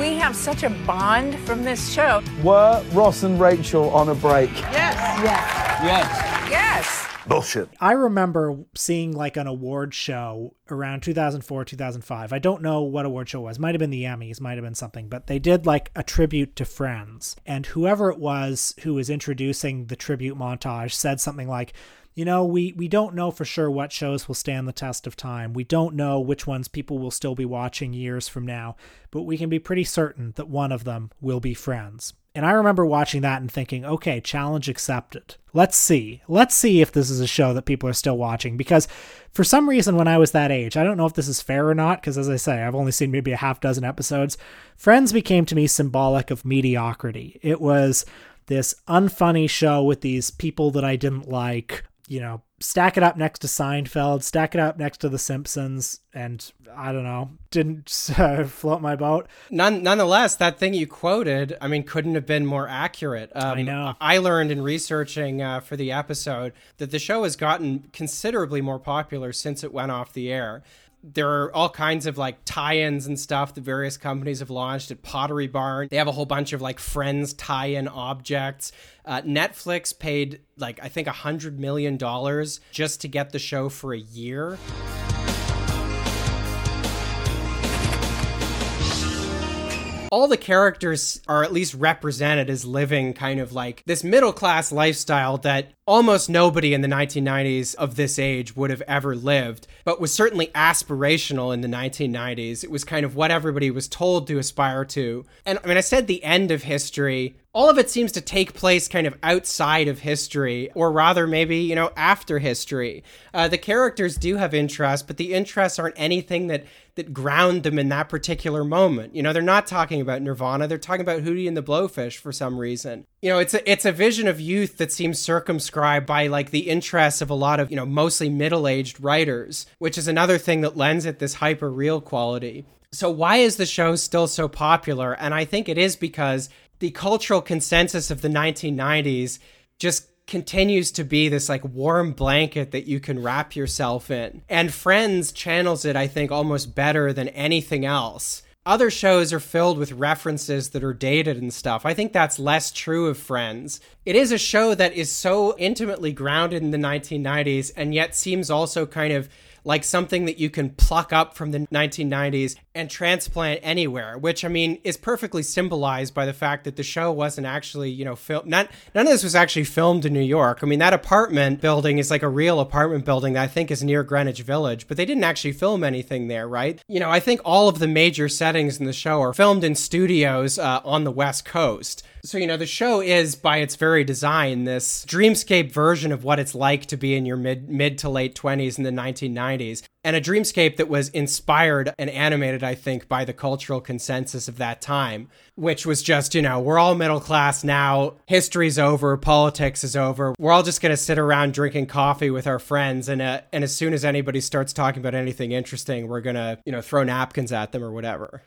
We have such a bond from this show. Were Ross and Rachel on a break? Yes. Yes. Yes. Yes. Bullshit. I remember seeing like an award show around 2004, 2005. I don't know what award show it was. Might have been the Emmys, might have been something, but they did like a tribute to Friends. And whoever it was who was introducing the tribute montage said something like, you know, we don't know for sure what shows will stand the test of time. We don't know which ones people will still be watching years from now, but we can be pretty certain that one of them will be Friends. And I remember watching that and thinking, okay, challenge accepted. Let's see. Let's see if this is a show that people are still watching. Because for some reason, when I was that age, I don't know if this is fair or not, because as I say, I've only seen maybe a half dozen episodes. Friends became to me symbolic of mediocrity. It was this unfunny show with these people that I didn't like. You know, stack it up next to Seinfeld, stack it up next to The Simpsons, and I don't know, didn't float my boat. Nonetheless, that thing you quoted, I mean, couldn't have been more accurate. I know. I learned in researching for the episode that the show has gotten considerably more popular since it went off the air. There are all kinds of like tie-ins and stuff that various companies have launched at Pottery Barn. They have a whole bunch of like Friends tie-in objects. Netflix paid like, I think $100 million just to get the show for a year. All the characters are at least represented as living kind of like this middle-class lifestyle that almost nobody in the 1990s of this age would have ever lived, but was certainly aspirational in the 1990s. It was kind of what everybody was told to aspire to. And I mean, I said the end of history. All of it seems to take place kind of outside of history, or rather maybe, you know, after history. The characters do have interests, but the interests aren't anything that ground them in that particular moment. You know, they're not talking about Nirvana. They're talking about Hootie and the Blowfish for some reason. You know, it's a vision of youth that seems circumscribed by like the interests of a lot of, you know, mostly middle-aged writers, which is another thing that lends it this hyper-real quality. So why is the show still so popular? And I think it is because the cultural consensus of the 1990s just continues to be this like warm blanket that you can wrap yourself in. And Friends channels it, I think, almost better than anything else. Other shows are filled with references that are dated and stuff. I think that's less true of Friends. It is a show that is so intimately grounded in the 1990s and yet seems also kind of like something that you can pluck up from the 1990s and transplant anywhere, which, I mean, is perfectly symbolized by the fact that the show wasn't actually, you know, filmed. None of this was actually filmed in New York. I mean, that apartment building is like a real apartment building that I think is near Greenwich Village, but they didn't actually film anything there, right? You know, I think all of the major settings in the show are filmed in studios on the West Coast. So, you know, the show is, by its very design, this dreamscape version of what it's like to be in your mid to late 20s in the 1990s, and a dreamscape that was inspired and animated, I think, by the cultural consensus of that time, which was just, you know, we're all middle class now, history's over, politics is over, we're all just going to sit around drinking coffee with our friends, and as soon as anybody starts talking about anything interesting, we're going to, you know, throw napkins at them or whatever.